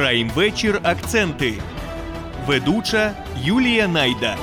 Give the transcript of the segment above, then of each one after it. Праймвечір «Акценти». Ведуча Юлія Найда.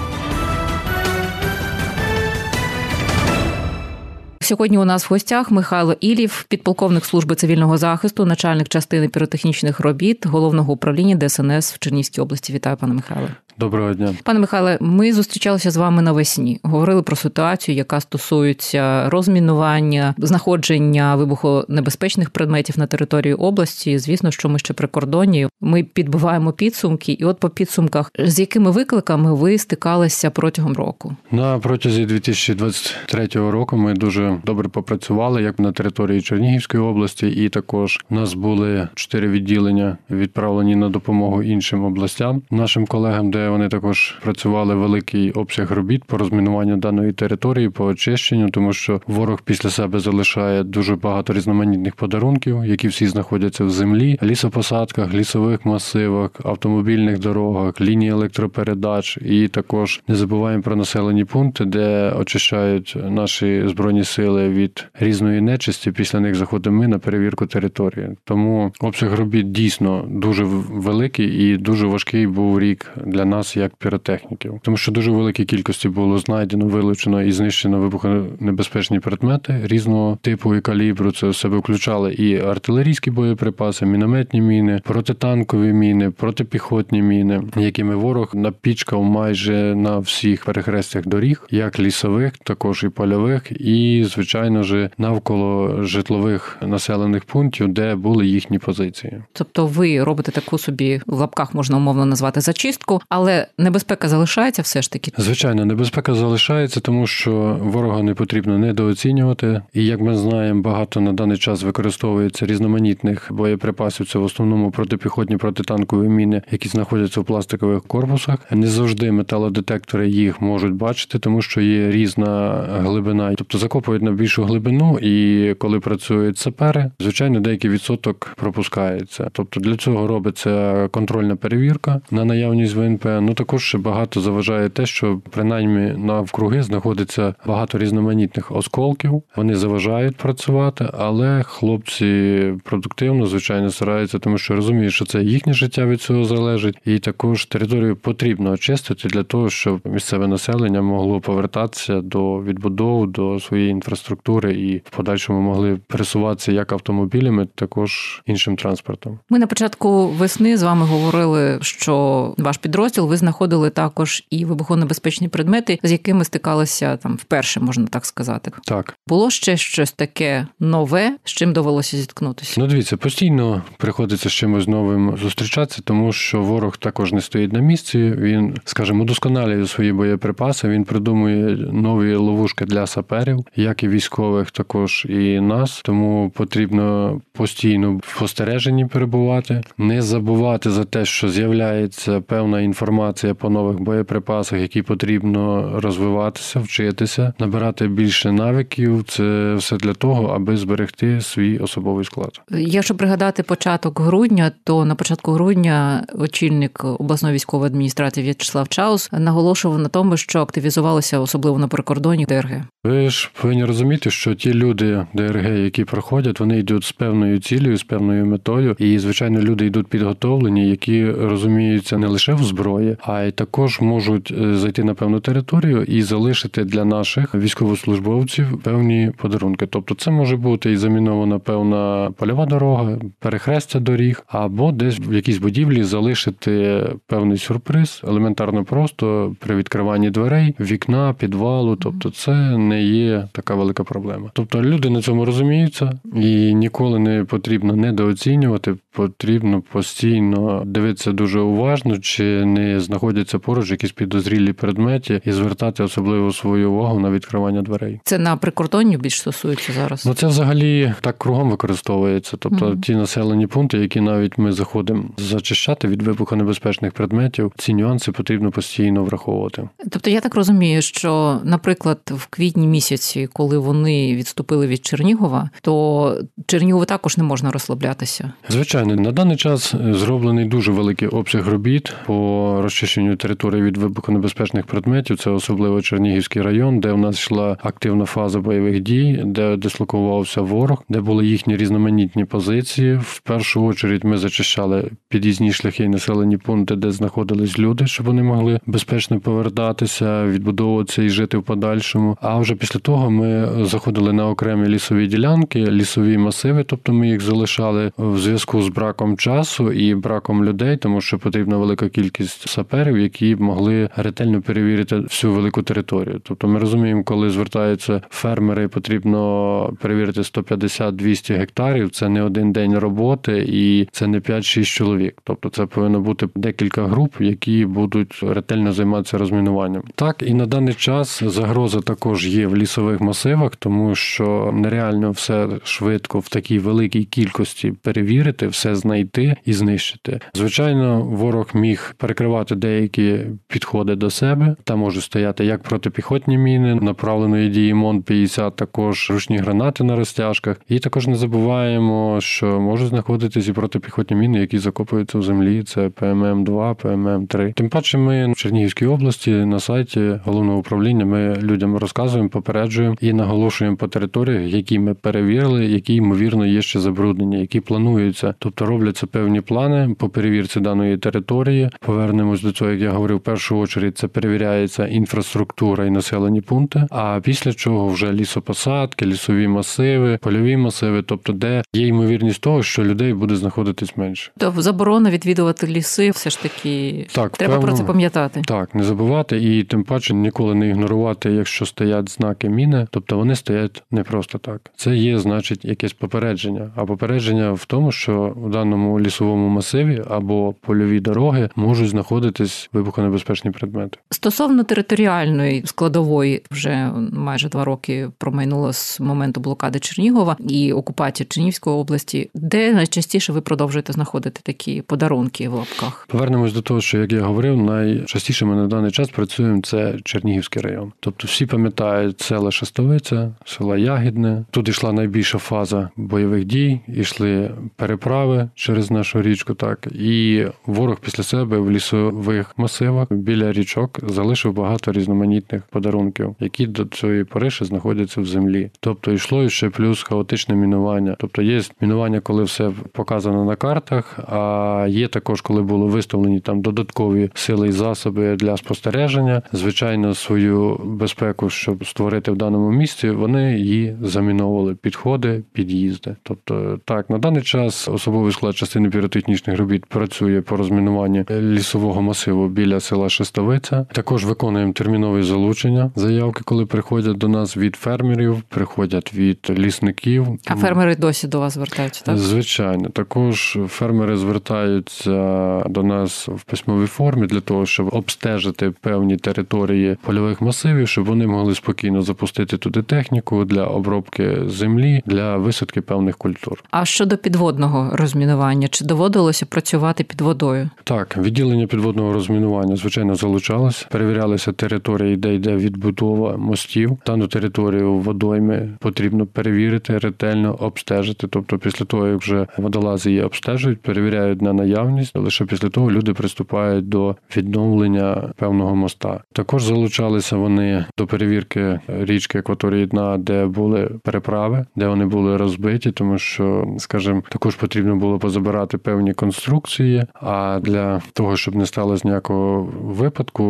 Сьогодні у нас в гостях Михайло Ільєв, підполковник служби цивільного захисту, начальник частини піротехнічних робіт Головного управління ДСНС в Чернігівській області. Вітаю, пане Михайле. Доброго дня. Пане Михайле, ми зустрічалися з вами навесні. Говорили про ситуацію, яка стосується розмінування, знаходження вибухонебезпечних предметів на території області. Звісно, що ми ще при кордоні. Ми підбиваємо підсумки. І от по підсумках, з якими викликами ви стикалися протягом року? На протязі 2023 року ми дуже добре попрацювали, як на території Чернігівської області, і також у нас були 4 відділення, відправлені на допомогу іншим областям, нашим колегам, де вони також працювали великий обсяг робіт по розмінуванню даної території, по очищенню, тому що ворог після себе залишає дуже багато різноманітних подарунків, які всі знаходяться в землі, лісопосадках, лісових масивах, автомобільних дорогах, лінії електропередач, і також не забуваємо про населені пункти, де очищають наші Збройні Сили від різної нечисті, після них заходимо ми на перевірку території. Тому обсяг робіт дійсно дуже великий і дуже важкий був рік для нас як піротехніків. Тому що дуже великій кількості було знайдено, вилучено і знищено вибухонебезпечні предмети різного типу і калібру. Це в себе включали і артилерійські боєприпаси, мінометні міни, протитанкові міни, протипіхотні міни, якими ворог напічкав майже на всіх перехрестях доріг, як лісових, також і польових, і звичайно ж, навколо житлових населених пунктів, де були їхні позиції. Тобто ви робите таку собі, в лапках можна умовно назвати, зачистку, але небезпека залишається все ж таки? Звичайно, небезпека залишається, тому що ворога не потрібно недооцінювати. І, як ми знаємо, багато на даний час використовується різноманітних боєприпасів. Це в основному протипіхотні, протитанкові міни, які знаходяться в пластикових корпусах. Не завжди металодетектори їх можуть бачити, тому що є різна глибина. Тобто закопують на більшу глибину, і коли працюють сапери, звичайно, деякий відсоток пропускається. Тобто для цього робиться контрольна перевірка на наявність ВНП. Ну також ще багато заважає те, що принаймні навкруги знаходиться багато різноманітних осколків. Вони заважають працювати, але хлопці продуктивно, звичайно, стараються, тому що розуміють, що це їхнє життя від цього залежить. І також територію потрібно очистити для того, щоб місцеве населення могло повертатися до відбудов, до своїх інфраструктури і в подальшому могли пересуватися як автомобілями, також іншим транспортом. Ми на початку весни з вами говорили, що ваш підрозділ, ви знаходили також і вибухонебезпечні предмети, з якими стикалися там вперше, можна так сказати. Так. Було ще щось таке нове, з чим довелося зіткнутися? Ну, дивіться, постійно приходиться з чимось новим зустрічатися, тому що ворог також не стоїть на місці, він, скажімо, удосконалює свої боєприпаси, він придумує нові ловушки для саперів, як і військових, також і нас. Тому потрібно постійно в спостереженні перебувати, не забувати за те, що з'являється певна інформація по нових боєприпасах, які потрібно розвиватися, вчитися, набирати більше навиків. Це все для того, аби зберегти свій особовий склад. Якщо пригадати початок грудня, то на початку грудня очільник обласної військової адміністрації В'ячеслав Чаус наголошував на тому, що активізувалося особливо на прикордоні ДРГ. Ви ж повинні розуміти, що ті люди ДРГ, які проходять, вони йдуть з певною цілею, з певною метою. І, звичайно, люди йдуть підготовлені, які розуміються не лише в зброї, а й також можуть зайти на певну територію і залишити для наших військовослужбовців певні подарунки. Тобто це може бути і замінована певна польова дорога, перехрестя доріг, або десь в якійсь будівлі залишити певний сюрприз, елементарно просто при відкриванні дверей, вікна, підвалу. Тобто це не є така велика проблема. Тобто люди на цьому розуміються, і ніколи не потрібно недооцінювати, потрібно постійно дивитися дуже уважно, чи не знаходяться поруч якісь підозрілі предмети, і звертати особливо свою увагу на відкривання дверей. Це на прикордонні більш стосується зараз? Ну, це взагалі так кругом використовується. Тобто ті населені пункти, які навіть ми заходимо зачищати від вибухонебезпечних предметів, ці нюанси потрібно постійно враховувати. Тобто я так розумію, що, наприклад, в квітні грудні місяці, коли вони відступили від Чернігова, то Чернігову також не можна розслаблятися. Звичайно, на даний час зроблений дуже великий обсяг робіт по розчищенню території від вибухонебезпечних предметів. Це особливо Чернігівський район, де в нас йшла активна фаза бойових дій, де дислокувався ворог, де були їхні різноманітні позиції. В першу чергу ми зачищали під'їзні шляхи і населені пункти, де знаходились люди, щоб вони могли безпечно повертатися, відбудовуватися і жити в подальшому. А вже після того ми заходили на окремі лісові ділянки, лісові масиви, тобто ми їх залишали в зв'язку з браком часу і браком людей, тому що потрібна велика кількість саперів, які могли ретельно перевірити всю велику територію. Тобто ми розуміємо, коли звертаються фермери, потрібно перевірити 150-200 гектарів, це не один день роботи і це не 5-6 чоловік. Тобто це повинно бути декілька груп, які будуть ретельно займатися розмінуванням. Так, і на даний час загроза також є в лісових масивах, тому що нереально все швидко в такій великій кількості перевірити, все знайти і знищити. Звичайно, ворог міг перекривати деякі підходи до себе. Там можуть стояти як протипіхотні міни, направленої дії МОН-50, також ручні гранати на розтяжках. І також не забуваємо, що можуть знаходитись і протипіхотні міни, які закопуються в землі. Це ПММ-2, ПММ-3. Тим паче ми в Чернігівській області на сайті Головного управління ми людям розказуємо, попереджуємо і наголошуємо по територіях, які ми перевірили, які, ймовірно, є ще забруднення, які плануються. Тобто робляться певні плани по перевірці даної території. Повернемось до цього, як я говорив, в першу чергу це перевіряється інфраструктура і населені пункти, а після чого вже лісопосадки, лісові масиви, польові масиви, тобто де є ймовірність того, що людей буде знаходитись менше. Тобто заборона відвідувати ліси все ж таки. Так, треба про це пам'ятати. Так, не забувати і тим паче ніколи не ігнорувати, якщо стоять знаки міни, тобто вони стоять не просто так. Це є, значить, якесь попередження. А попередження в тому, що в даному лісовому масиві або польові дороги можуть знаходитись вибухонебезпечні предмети. Стосовно територіальної складової, вже майже 2 роки промайнуло з моменту блокади Чернігова і окупації Чернігівської області. Де найчастіше ви продовжуєте знаходити такі подарунки в лапках? Повернемось до того, що, як я говорив, найчастіше ми на даний час працюємо – це Чернігівський район. Тобто всі пам'ятають села Шестовиця, села Ягідне. Тут йшла найбільша фаза бойових дій, йшли переправи через нашу річку, так, і ворог після себе в лісових масивах біля річок залишив багато різноманітних подарунків, які до цієї пори ще знаходяться в землі. Тобто йшло ще плюс хаотичне мінування. Тобто є мінування, коли все показано на картах, а є також, коли були виставлені там додаткові сили і засоби для спостереження. Звичайно, свою безпеку, щоб створити в даному місці, вони її заміновували. Підходи, під'їзди. Тобто, так, на даний час особовий склад частини піротехнічних робіт працює по розмінуванню лісового масиву біля села Шестовиця. Також виконуємо термінові залучення, заявки, коли приходять до нас від фермерів, приходять від лісників. А фермери досі до вас звертаються, так? Звичайно. Також фермери звертаються до нас в письмовій формі для того, щоб обстежити певні території польових масивів, щоб вони могли спокійно запустити туди техніку для обробки землі, для висадки певних культур. А щодо підводного розмінування, чи доводилося працювати під водою? Так, відділення підводного розмінування, звичайно, залучалось. Перевірялися території, де йде відбудова мостів. Дану територію водойми потрібно перевірити, ретельно обстежити. Тобто після того, як вже водолази її обстежують, перевіряють на наявність. Лише після того люди приступають до відновлення певного моста. Також залучалися вони до перевірки річки акваторії дна, де були переправи, де вони були розбиті, тому що, скажімо, також потрібно було позабирати певні конструкції, а для того, щоб не сталося ніякого випадку,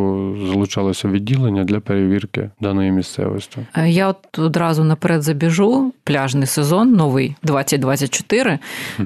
залучалося відділення для перевірки даної місцевості. Я от одразу наперед забіжу. Пляжний сезон новий, 2024.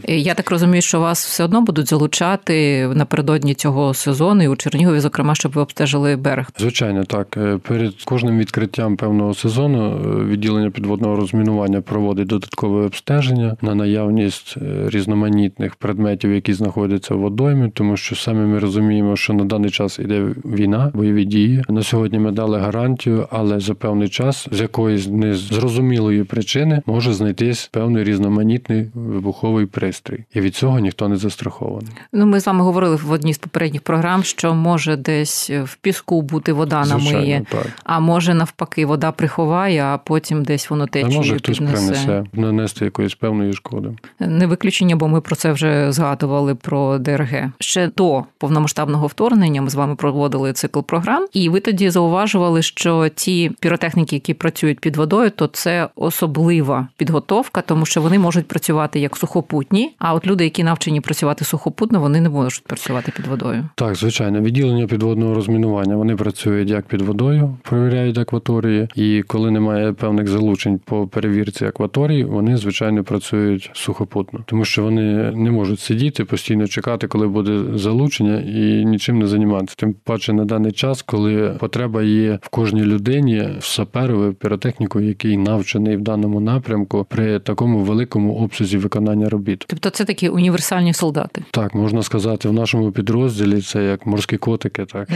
Я так розумію, що вас все одно будуть залучати напередодні цього сезону і у Чернігові, зокрема, щоб ви обстежили берег. Звичайно, так. Перед кожним відкриттям певного сезону відділення підводного розмінування проводить додаткове обстеження на наявність різноманітних предметів, які знаходяться в водоймі, тому що самі ми розуміємо, що на даний час іде війна, бойові дії. На сьогодні ми дали гарантію, але за певний час з якоїсь незрозумілої причини може знайтись певний різноманітний вибуховий пристрій. І від цього ніхто не застрахований. Ну, ми з вами говорили в одній з попередніх програм, що може десь в піску бути вода на миї, а може навпаки вода приховає, а потім десь воно течіє. А може хтось принесе, нанести якоїсь певної шкоди. Не виключення, бо ми про це вже згадували, про ДРГ. Ще до повномасштабного вторгнення ми з вами проводили цикл програм, і ви тоді зауважували, що ті піротехніки, які працюють під водою, то це особлива підготовка, тому що вони можуть працювати як сухопутні, а от люди, які навчені працювати сухопутно, вони не можуть працювати під водою. Так, звичайно. Відділення підводного розмінування, вони працюють як під водою, перевіряють акваторії, і коли немає певних залучень по перевірці акваторій, вони, звичайно, працюють сухопутно, тому що вони не можуть сидіти, постійно чекати, коли буде залучення, і нічим не займатися. Тим паче на даний час, коли потреба є в кожній людині, в саперу, піротехніку, який навчений в даному напрямку при такому великому обсязі виконання робіт. Тобто це такі універсальні солдати? Так, можна сказати, в нашому підрозділі це як морські котики, так.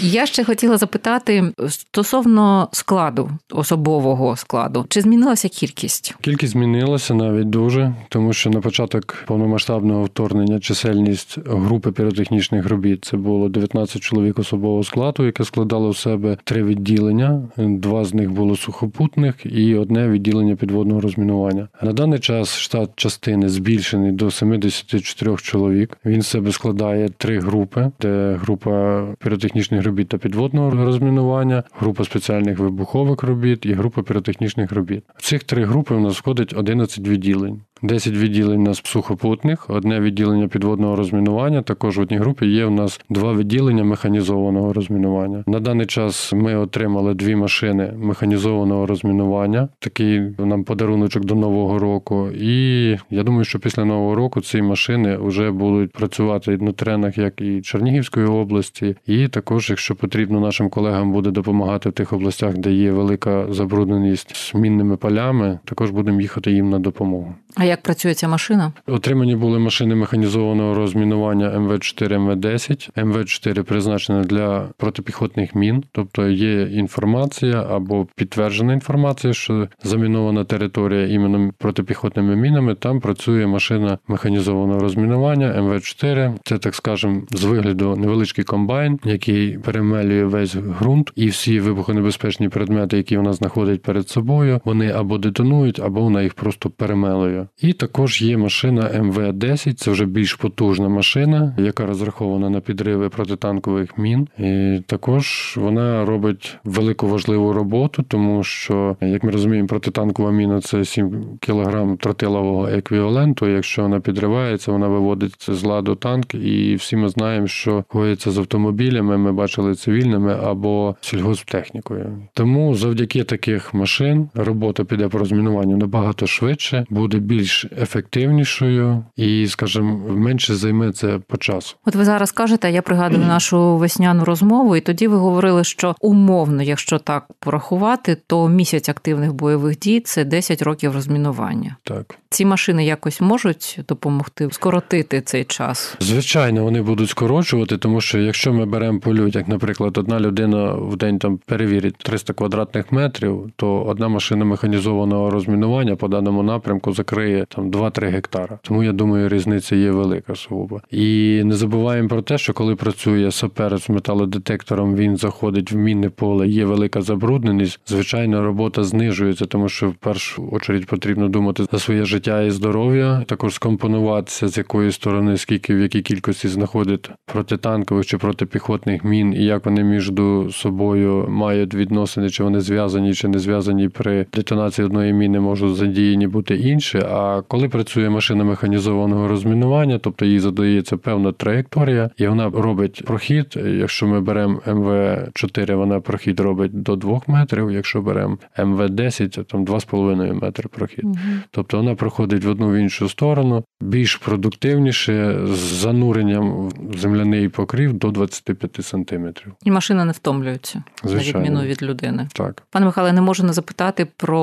Я ще хотіла запитати стосовно складу, особового складу. Чи змінилася кількість? Кількість змінилася навіть дуже, тому що на початок повномасштабного вторгнення чисельність групи піротехнічних робіт це було 19 чоловік особового складу, яке складало в себе 3 відділення. 2 з них було сухопутних і 1 відділення підводного розмінування. На даний час штат частини збільшений до 74 чоловік. Він з себе складає 3 групи, де група піротехнічних робіт та підводного розмінування, група спеціальних вибухових робіт і група піротехнічних робіт. В цих 3 групи в нас входить 11 відділень. 10 відділень у нас сухопутних, 1 відділення підводного розмінування, також в одній групі є у нас 2 відділення механізованого розмінування. На даний час ми отримали 2 машини механізованого розмінування, такий нам подаруночок до Нового року, і я думаю, що після Нового року ці машини вже будуть працювати на теренах як і Чернігівської області, і також, якщо потрібно, нашим колегам буде допомагати в тих областях, де є велика забрудненість з мінними полями, також будемо їхати їм на допомогу. А як працює ця машина? Отримані були машини механізованого розмінування МВ-4, МВ-10. МВ-4 призначена для протипіхотних мін, тобто є інформація або підтверджена інформація, що замінована територія іменно протипіхотними мінами, там працює машина механізованого розмінування МВ-4. Це, так скажемо, з вигляду невеличкий комбайн, який перемелює весь ґрунт, і всі вибухонебезпечні предмети, які вона знаходить перед собою, вони або детонують, або вона їх просто перемелює. І також є машина МВ-10, це вже більш потужна машина, яка розрахована на підриви протитанкових мін. І також вона робить велику важливу роботу, тому що, як ми розуміємо, протитанкова міна – це 7 кг тротилового еквіваленту. Якщо вона підривається, вона виводить з ладу танк, і всі ми знаємо, що коїться з автомобілями, ми бачили цивільними або сільгосптехнікою. Тому завдяки таких машин робота піде по розмінуванню набагато швидше, буде більш ефективнішою і, скажімо, менше займе це по часу. От ви зараз кажете, я пригадую нашу весняну розмову, і тоді ви говорили, що умовно, якщо так порахувати, то місяць активних бойових дій – це 10 років розмінування. Так. Ці машини якось можуть допомогти скоротити цей час? Звичайно, вони будуть скорочувати, тому що якщо ми беремо по людях, наприклад, одна людина в день там перевірить 300 квадратних метрів, то одна машина механізованого розмінування по даному напрямку закриє там 2-3 гектара. Тому, я думаю, різниця є велика сугубо. І не забуваємо про те, що коли працює сапер з металодетектором, він заходить в мінне поле, є велика забрудненість, звичайно, робота знижується, тому що в першу чергу потрібно думати за своє життя і здоров'я, також скомпонуватися, з якої сторони, скільки, в якій кількості знаходить протитанкових чи протипіхотних мін, і як вони між собою мають відносини, чи вони зв'язані, чи не зв'язані, при детонації одної міни можуть задіяні бути інші. А коли працює машина механізованого розмінування, тобто їй задається певна траєкторія, і вона робить прохід, якщо ми беремо МВ-4, вона прохід робить до 2 метрів, якщо беремо МВ-10, там 2,5 метри прохід. Угу. Тобто вона проходить в одну, в іншу сторону, більш продуктивніше, з зануренням в земляний покрив до 25 сантиметрів. І машина не втомлюється, звичайно, на відміну від людини. Так. Пане Михайле, не можу не запитати про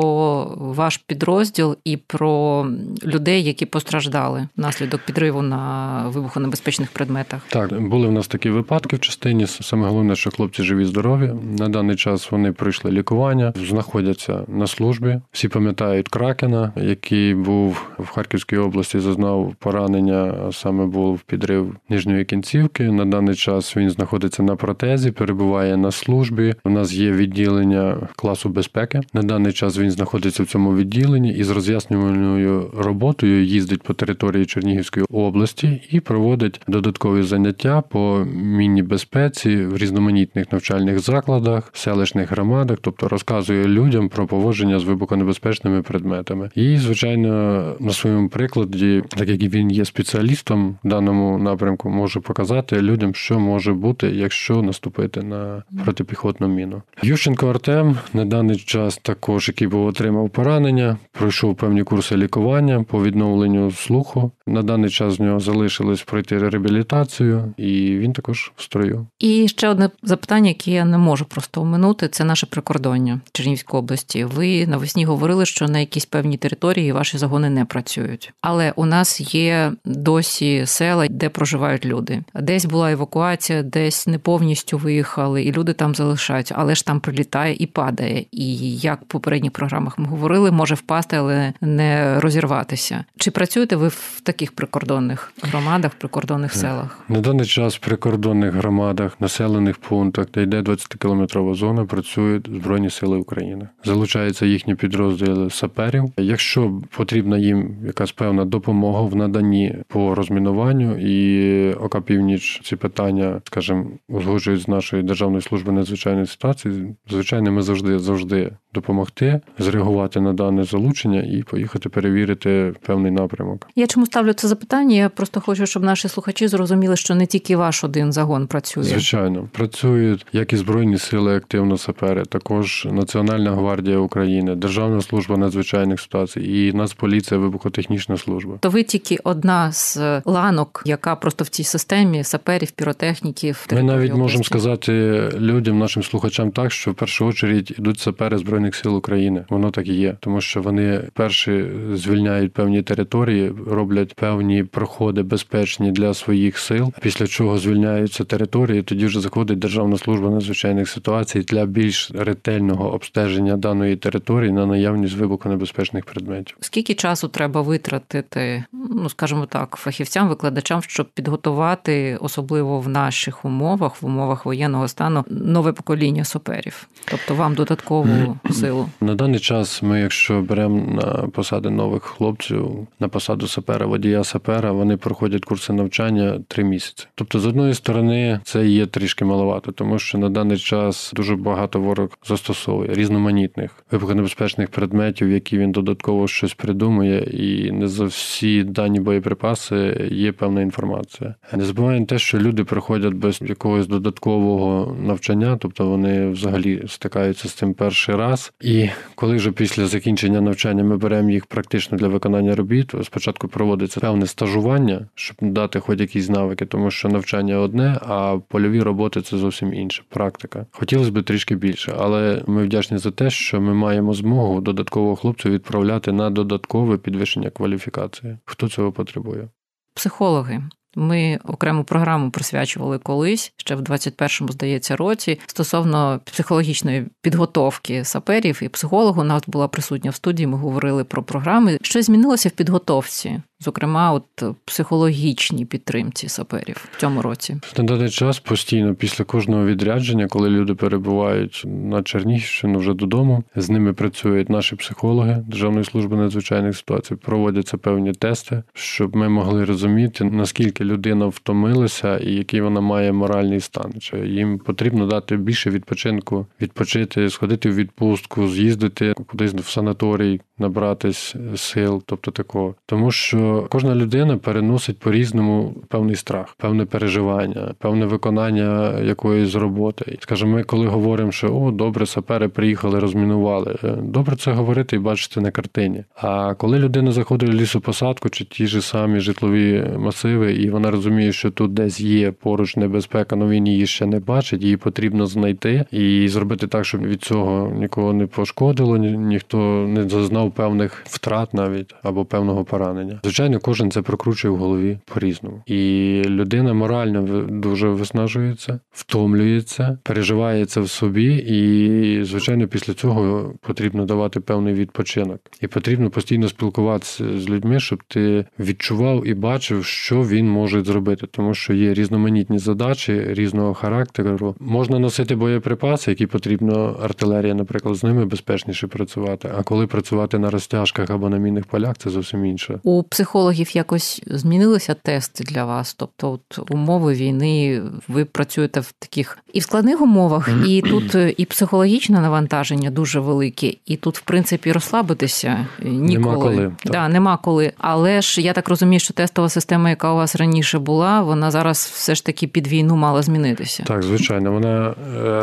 ваш підрозділ і про людей, які постраждали внаслідок підриву на вибухонебезпечних предметах. Так, були в нас такі випадки в частині. Саме головне, що хлопці живі, здорові. На даний час вони пройшли лікування, знаходяться на службі. Всі пам'ятають Кракена, який був в Харківській області, зазнав поранення, саме був підрив нижньої кінцівки. На даний час він знаходиться на протезі, перебуває на службі. У нас є відділення класу безпеки. На даний час він знаходиться в цьому відділенні і з роз'яснювальною роботою їздить по території Чернігівської області і проводить додаткові заняття по міні-безпеці в різноманітних навчальних закладах, селищних громадах, тобто розказує людям про поводження з вибухонебезпечними предметами. І, звичайно, на своєму прикладі, так як він є спеціалістом в даному напрямку, може показати людям, що може бути, якщо наступити на протипіхотну міну. Юшенко Артем на даний час також, який був отримав поранення, пройшов певні курси лікування по відновленню слуху. На даний час в нього залишилось пройти реабілітацію, і він також в строю. І ще одне запитання, яке я не можу просто оминути, це наше прикордоння Чернігівської області. Ви навесні говорили, що на якійсь певній території ваші загони не працюють. Але у нас є досі села, де проживають люди. Десь була евакуація, десь не повністю виїхали, і люди там залишаються, але ж там прилітає і падає. І як в попередніх програмах ми говорили, може впасти, але не розірватися. Чи працюєте ви в таких прикордонних громадах, прикордонних селах? На даний час в прикордонних громадах, населених пунктах, де йде 20-кілометрова зона, працюють Збройні сили України. Залучаються їхні підрозділи саперів. Якщо потрібна їм якась певна допомога в наданні по розмінуванню, і ОК «Північ» ці питання, скажімо, узгоджують з нашої Державної служби надзвичайної ситуації, звичайно, ми завжди допомогти, зреагувати на дане залучення і поїхати перевірити певний напрямок. Я чому ставлю це запитання? Я просто хочу, щоб наші слухачі зрозуміли, що не тільки ваш один загон працює. Звичайно. Працюють, як і Збройні сили активно сапери, також Національна гвардія України, Державна служба надзвичайних ситуацій і Нацполіція, вибухотехнічна служба. То ви тільки одна з ланок, яка просто в цій системі саперів, піротехніків. Ми навіть можемо сказати людям, нашим слухачам так, що в першу чергу йдуть сапери Збройних сил України. Воно так і є. Тому що вони перші звільняють певні території, роблять певні проходи безпечні для своїх сил, після чого звільняються території, тоді вже заходить Державна служба надзвичайних ситуацій для більш ретельного обстеження даної території на наявність вибухонебезпечних предметів. Скільки часу треба витратити, скажімо так, фахівцям, викладачам, щоб підготувати, особливо в наших умовах, в умовах воєнного стану, нове покоління саперів? Тобто вам додатково силу. На даний час ми, якщо беремо на посади нових хлопців, на посаду сапера, водія сапера, вони проходять курси навчання 3 місяці. Тобто, з одної сторони, це є трішки маловато, тому що на даний час дуже багато ворог застосовує різноманітних вибухонебезпечних предметів, які він додатково щось придумує, і не за всі дані боєприпаси є певна інформація. Не забуваємо те, що люди проходять без якогось додаткового навчання, тобто вони взагалі стикаються з цим перший раз. І коли вже після закінчення навчання ми беремо їх практично для виконання робіт, спочатку проводиться певне стажування, щоб дати хоч якісь навики, тому що навчання одне, а польові роботи – це зовсім інше, практика. Хотілося б трішки більше, але ми вдячні за те, що ми маємо змогу додаткового хлопця відправляти на додаткове підвищення кваліфікації. Хто цього потребує? Психологи. Ми окрему програму присвячували колись, ще в 21-му, здається, році, стосовно психологічної підготовки саперів і психологу. У нас була присутня в студії, ми говорили про програми. Що змінилося в підготовці? Зокрема, от психологічній підтримці саперів в цьому році. На даний час постійно після кожного відрядження, коли люди перебувають на Чернігівщину вже додому, з ними працюють наші психологи Державної служби надзвичайних ситуацій, проводяться певні тести, щоб ми могли розуміти, наскільки людина втомилася і який вона має моральний стан. Чи їм потрібно дати більше відпочинку, відпочити, сходити в відпустку, з'їздити кудись в санаторій, набратись сил, тобто такого. Тому що що кожна людина переносить по-різному певний страх, певне переживання, певне виконання якоїсь роботи. Скажімо, ми коли говоримо, що «О, добре, сапери приїхали, розмінували», добре це говорити і бачити на картині. А коли людина заходить в лісопосадку чи ті ж самі житлові масиви, і вона розуміє, що тут десь є поруч небезпека, але він її ще не бачить, її потрібно знайти і зробити так, щоб від цього нікого не пошкодило, ніхто не зазнав певних втрат навіть або певного поранення. Звичайно, кожен це прокручує в голові по-різному. І людина морально дуже виснажується, втомлюється, переживає це в собі і, звичайно, після цього потрібно давати певний відпочинок. І потрібно постійно спілкуватися з людьми, щоб ти відчував і бачив, що він може зробити, тому що є різноманітні задачі різного характеру. Можна носити боєприпаси, які потрібно артилерія, наприклад, з ними безпечніше працювати, а коли працювати на розтяжках або на мінних полях, це зовсім інше. У психологів якось змінилися тести для вас? Тобто от умови війни, ви працюєте в таких і в складних умовах, і тут і психологічне навантаження дуже велике, і тут, в принципі, розслабитися ніколи. Нема коли. Да, нема коли. Але ж я так розумію, що тестова система, яка у вас раніше була, вона зараз все ж таки під війну мала змінитися. Так, звичайно, вона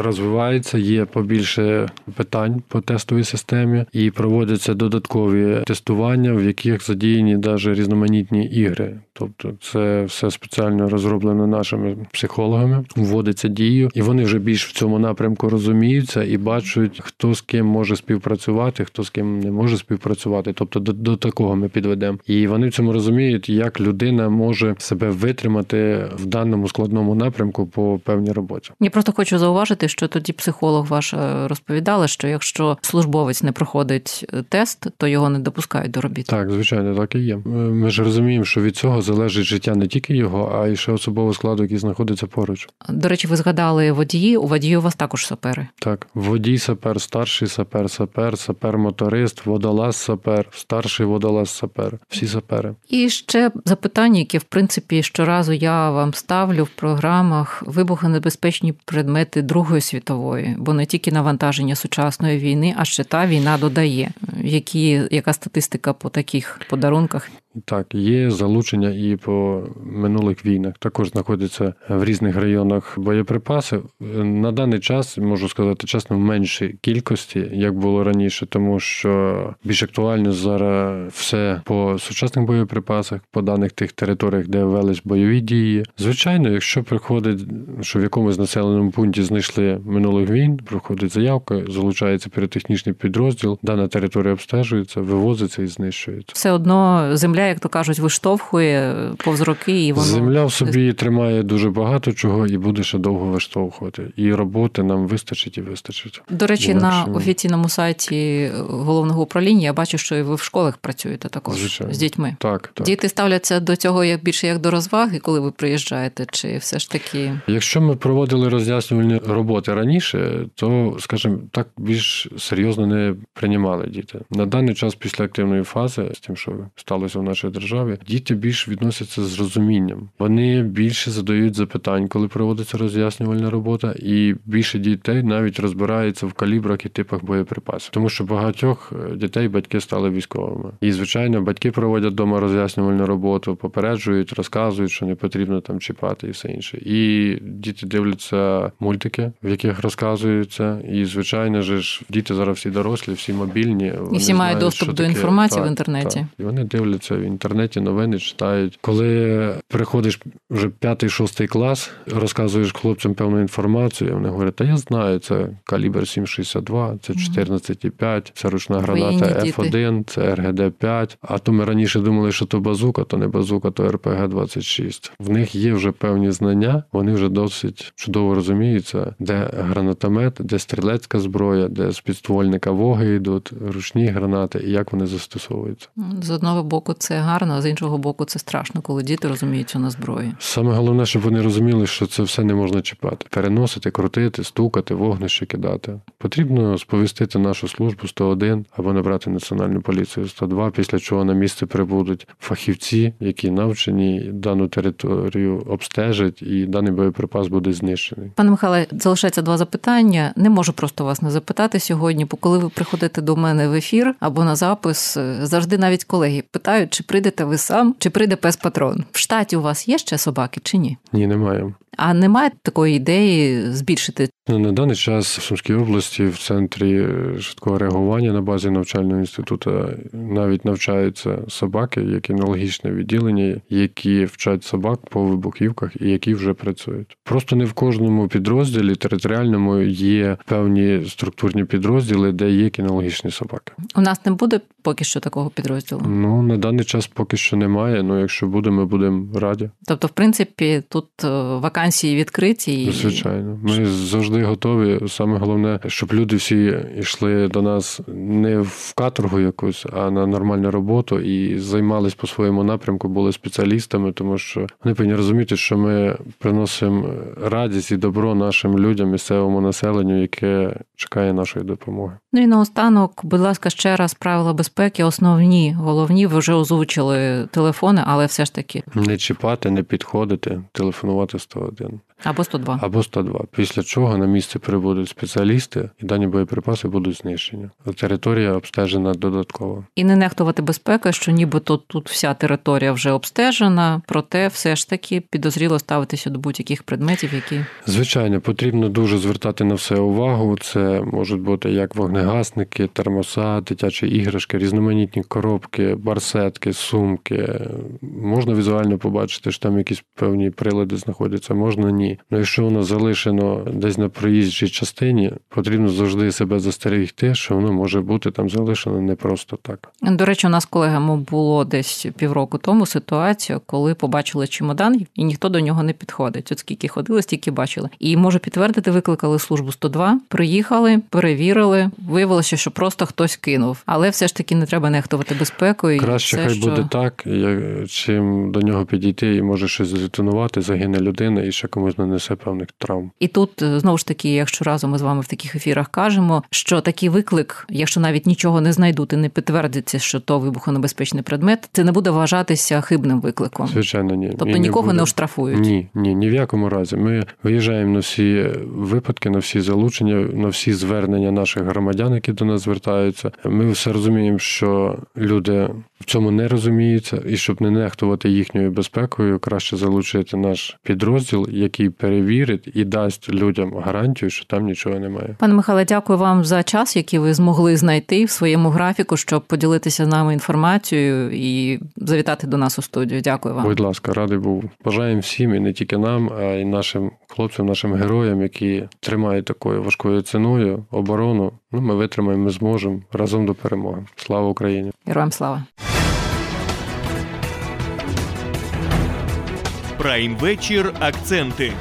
розвивається, є побільше питань по тестовій системі і проводяться додаткові тестування, в яких задіяні навіть різноманітні ігри. Тобто це все спеціально розроблено нашими психологами, вводиться дію, і вони вже більш в цьому напрямку розуміються і бачать, хто з ким може співпрацювати, хто з ким не може співпрацювати. Тобто до такого ми підведемо. І вони в цьому розуміють, як людина може себе витримати в даному складному напрямку по певній роботі. Я просто хочу зауважити, що тоді психолог ваш розповідала, що якщо службовець не проходить тест, то його не допускають до робіт. Так, звичайно, так і є. Ми ж розуміємо, що від цього залежить життя не тільки його, а й ще особового складу, який знаходиться поруч. До речі, ви згадали водії. У водії у вас також сапери. Так. Водій сапер, старший сапер, сапер-моторист, водолаз сапер, старший водолаз сапер. Всі сапери. І ще запитання, яке, в принципі, щоразу я вам ставлю в програмах: вибухонебезпечні предмети Другої світової, бо не тільки навантаження сучасної війни, а ще та війна додає. Яка статистика по таких подарунках? Так, є залучення і по минулих війнах. Також знаходяться в різних районах боєприпаси. На даний час, можу сказати чесно, в меншій кількості, як було раніше, тому що більш актуально зараз все по сучасних боєприпасах, по даних тих територіях, де велись бойові дії. Звичайно, якщо приходить, що в якомусь населеному пункті знайшли минулих війн, проходить заявка, залучається піротехнічний підрозділ, дана територія обстежується, вивозиться і знищується. Все одно земля, як то кажуть, виштовхує повз роки, і воно... Земля в собі тримає дуже багато чого і буде ще довго виштовхувати. І роботи нам вистачить і вистачить. До речі, на офіційному сайті головного управління я бачу, що і ви в школах працюєте також. Звичайно. З дітьми. Так. Діти ставляться до цього більше як до розваги, коли ви приїжджаєте, чи все ж таки... Якщо ми проводили роз'яснювальні роботи раніше, то, скажімо, так більш серйозно не приймали діти. На даний час після активної фази, з тим, що сталося в нашій державі, діти більш відносяться з розумінням. Вони більше задають запитань, коли проводиться роз'яснювальна робота, і більше дітей навіть розбираються в калібрах і типах боєприпасів. Тому що багатьох дітей батьки стали військовими. І, звичайно, батьки проводять вдома роз'яснювальну роботу, попереджують, розказують, що не потрібно там чіпати і все інше. І діти дивляться мультики, в яких розказуються. І, звичайно ж, діти зараз всі дорослі, всі мобільні. І всі мають доступ до інформації в інтернеті. Так. І вони дивляться в інтернеті, новини читають. Коли приходиш вже 5-6 клас, розказуєш хлопцям певну інформацію, вони говорять: «Та я знаю, це калібр 7,62, це 14,5, це ручна граната F1, це РГД-5, а то ми раніше думали, що то базука, то не базука, то РПГ-26. В них є вже певні знання, вони вже досить чудово розуміються, де гранатомет, де стрілецька зброя, де з підствольника воги йдуть, ручні гранати і як вони застосовуються. З одного боку, це гарно, а з іншого боку, це страшно, коли діти розуміються на зброї. Саме головне, щоб вони розуміли, що це все не можна чіпати. Переносити, крутити, стукати, вогнище кидати. Потрібно сповістити нашу службу 101 або набрати національну поліцію 102, після чого на місце прибудуть фахівці, які навчені, дану територію обстежать і даний боєприпас буде знищений. Пане Михайле, залишається два запитання. Не можу просто вас не запитати сьогодні, бо коли ви приходите до мене в ефір або на запис, завжди навіть колеги питають, чи прийдете ви сам, чи прийде пес-патрон. В штаті у вас є ще собаки чи ні? Ні, немає. А немає такої ідеї збільшити? На даний час в Сумській області в центрі швидкого реагування на базі навчального інституту навіть навчаються собаки, які аналогічне відділення, які вчать собак по вибухівках і які вже працюють. Просто не в кожному підрозділі територіальному є певні структурні підрозділи, де є кінологічні собаки. У нас не буде поки що такого підрозділу? Ну, на даний час поки що немає, але якщо буде, ми будемо раді. Тобто, в принципі, тут вакансії відкриті? Звичайно. Ми завжди готові. Саме головне, щоб люди всі йшли до нас не в каторгу якусь, а на нормальну роботу і займались по своєму напрямку, були спеціалістами, тому що вони повинні розуміти, що ми приносимо радість і добро нашим людям, місцевому населенню, яке чекає нашої допомоги. Ну і наостанок, будь ласка, ще раз правила безпеки, основні, головні, ви вже озвучили телефони, але все ж таки. Не чіпати, не підходити, телефонувати 101. Або 102. Або 102. Після чого на місце прибудуть спеціалісти і дані боєприпаси будуть знищені. Територія обстежена додатково. І не нехтувати безпека, що нібито тут вся територія вже обстежена, проте все ж таки підозріло ставитися до будь-яких предметів, які... Звичайно, потрібно дуже звертати на все увагу. Це можуть бути як вогнегасники, термоса, дитячі іграшки, різноманітні коробки, барсетки, сумки. Можна візуально побачити, що там якісь певні прилади знаходяться, можна ні. Ну, якщо воно залишено десь на проїжджій частині, потрібно завжди себе застерігти, що воно може бути там залишено не просто так. До речі, у нас з колегами було десь півроку тому ситуація, коли побачили чемодан, і ніхто до нього не підходить. От скільки ходили, стільки бачили. І, можу підтвердити, викликали службу 102, приїхали, перевірили, виявилося, що просто хтось кинув. Але все ж таки не треба нехтувати безпекою. Краще все, хай що... буде так, чим до нього підійти і може щось зретонувати, загине людина і ще комусь нанесе певних травм. І тут, знову ж таки, якщо разом ми з вами в таких ефірах кажемо, що такий виклик, якщо навіть нічого не знайдуть і не підтвердиться, що то вибухонебезпечний предмет, це не буде вважатися хибним викликом. Звичайно, ні. Тобто нікого не оштрафують? Ні, ні в якому разі. Ми виїжджаємо на всі випадки, на всі залучення, на всі звернення наших громадян, які до нас звертаються. Ми все розуміємо, що люди в цьому не розуміються, і щоб не нехтувати їхньою безпекою, краще залучити наш підрозділ, який перевірить і дасть людям гарантію, що там нічого немає. Пане Михайло, дякую вам за час, який ви змогли знайти в своєму графіку, щоб поділитися з нами інформацією і завітати до нас у студію. Дякую вам. Будь ласка, радий був. Бажаємо всім, і не тільки нам, а й нашим хлопцям, нашим героям, які тримають такою важкою ціною оборону. Ну, ми витримаємо, ми зможемо. Разом до перемоги. Слава Україні! Героям слава! Праймвечір. Акценти.